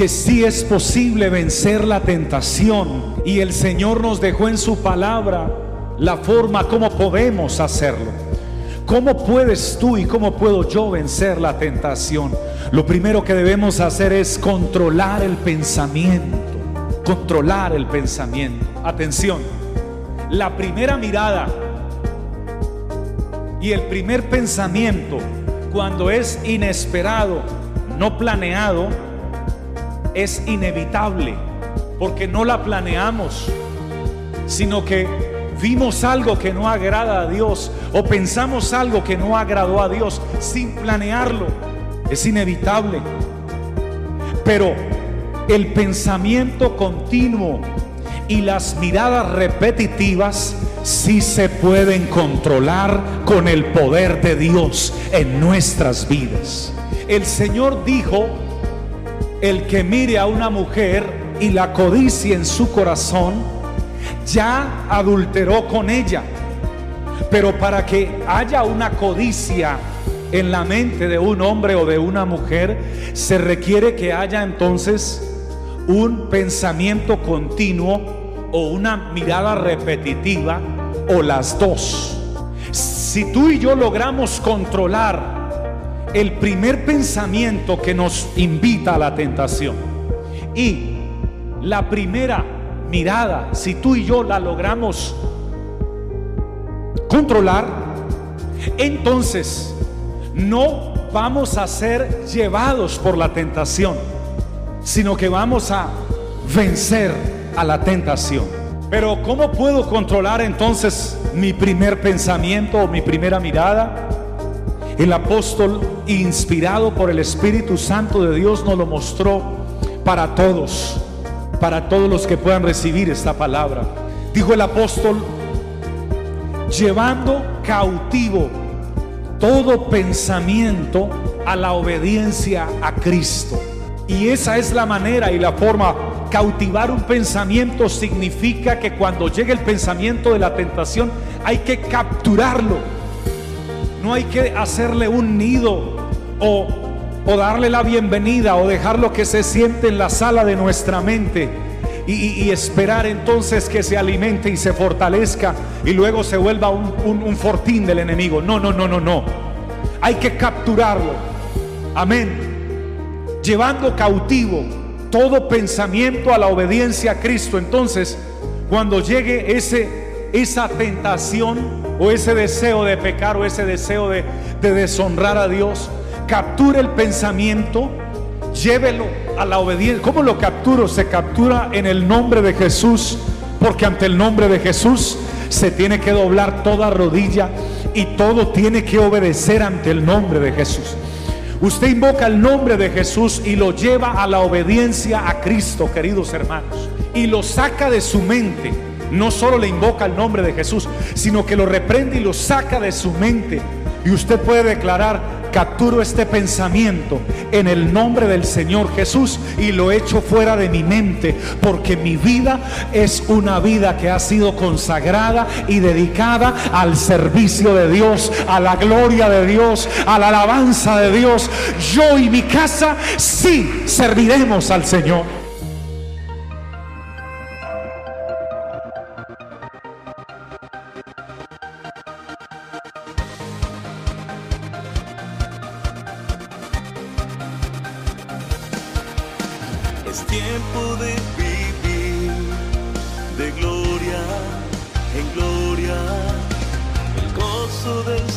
que sí es posible vencer la tentación, y el Señor nos dejó en su palabra la forma como podemos hacerlo. ¿Cómo puedes tú y cómo puedo yo vencer la tentación? Lo primero que debemos hacer es controlar el pensamiento. Controlar el pensamiento. Atención, la primera mirada y el primer pensamiento, cuando es inesperado, no planeado, es inevitable, porque no la planeamos, sino que vimos algo que no agrada a Dios o pensamos algo que no agradó a Dios sin planearlo. Es inevitable. Pero el pensamiento continuo y las miradas repetitivas sí se pueden controlar con el poder de Dios en nuestras vidas. El Señor dijo: el que mire a una mujer y la codicie en su corazón, ya adulteró con ella. Pero para que haya una codicia en la mente de un hombre o de una mujer, se requiere que haya entonces un pensamiento continuo o una mirada repetitiva, o las dos. Si tú y yo logramos controlar el primer pensamiento que nos invita a la tentación y la primera mirada, si tú y yo la logramos controlar, entonces no vamos a ser llevados por la tentación, sino que vamos a vencer a la tentación. Pero ¿cómo puedo controlar entonces mi primer pensamiento o mi primera mirada? El apóstol, inspirado por el Espíritu Santo de Dios, nos lo mostró para todos, para todos los que puedan recibir esta palabra. Dijo el apóstol: llevando cautivo todo pensamiento a la obediencia a Cristo. Y esa es la manera y la forma. Cautivar un pensamiento significa que cuando llegue el pensamiento de la tentación hay que capturarlo. No hay que hacerle un nido o darle la bienvenida o dejarlo que se siente en la sala de nuestra mente y esperar entonces que se alimente y se fortalezca y luego se vuelva un fortín del enemigo. No. Hay que capturarlo. Amén. Llevando cautivo todo pensamiento a la obediencia a Cristo. Entonces, cuando llegue esa tentación o ese deseo de pecar o ese deseo de deshonrar a Dios, capture el pensamiento, llévelo a la obediencia. ¿Cómo lo capturo? Se captura en el nombre de Jesús, porque ante el nombre de Jesús se tiene que doblar toda rodilla y todo tiene que obedecer ante el nombre de Jesús. Usted invoca el nombre de Jesús y lo lleva a la obediencia a Cristo, queridos hermanos, y lo saca de su mente. No solo le invoca el nombre de Jesús, sino que lo reprende y lo saca de su mente. Y usted puede declarar: capturo este pensamiento en el nombre del Señor Jesús y lo echo fuera de mi mente, porque mi vida es una vida que ha sido consagrada y dedicada al servicio de Dios, a la gloria de Dios, a la alabanza de Dios. Yo y mi casa sí serviremos al Señor. Es tiempo de vivir de gloria en gloria, el gozo del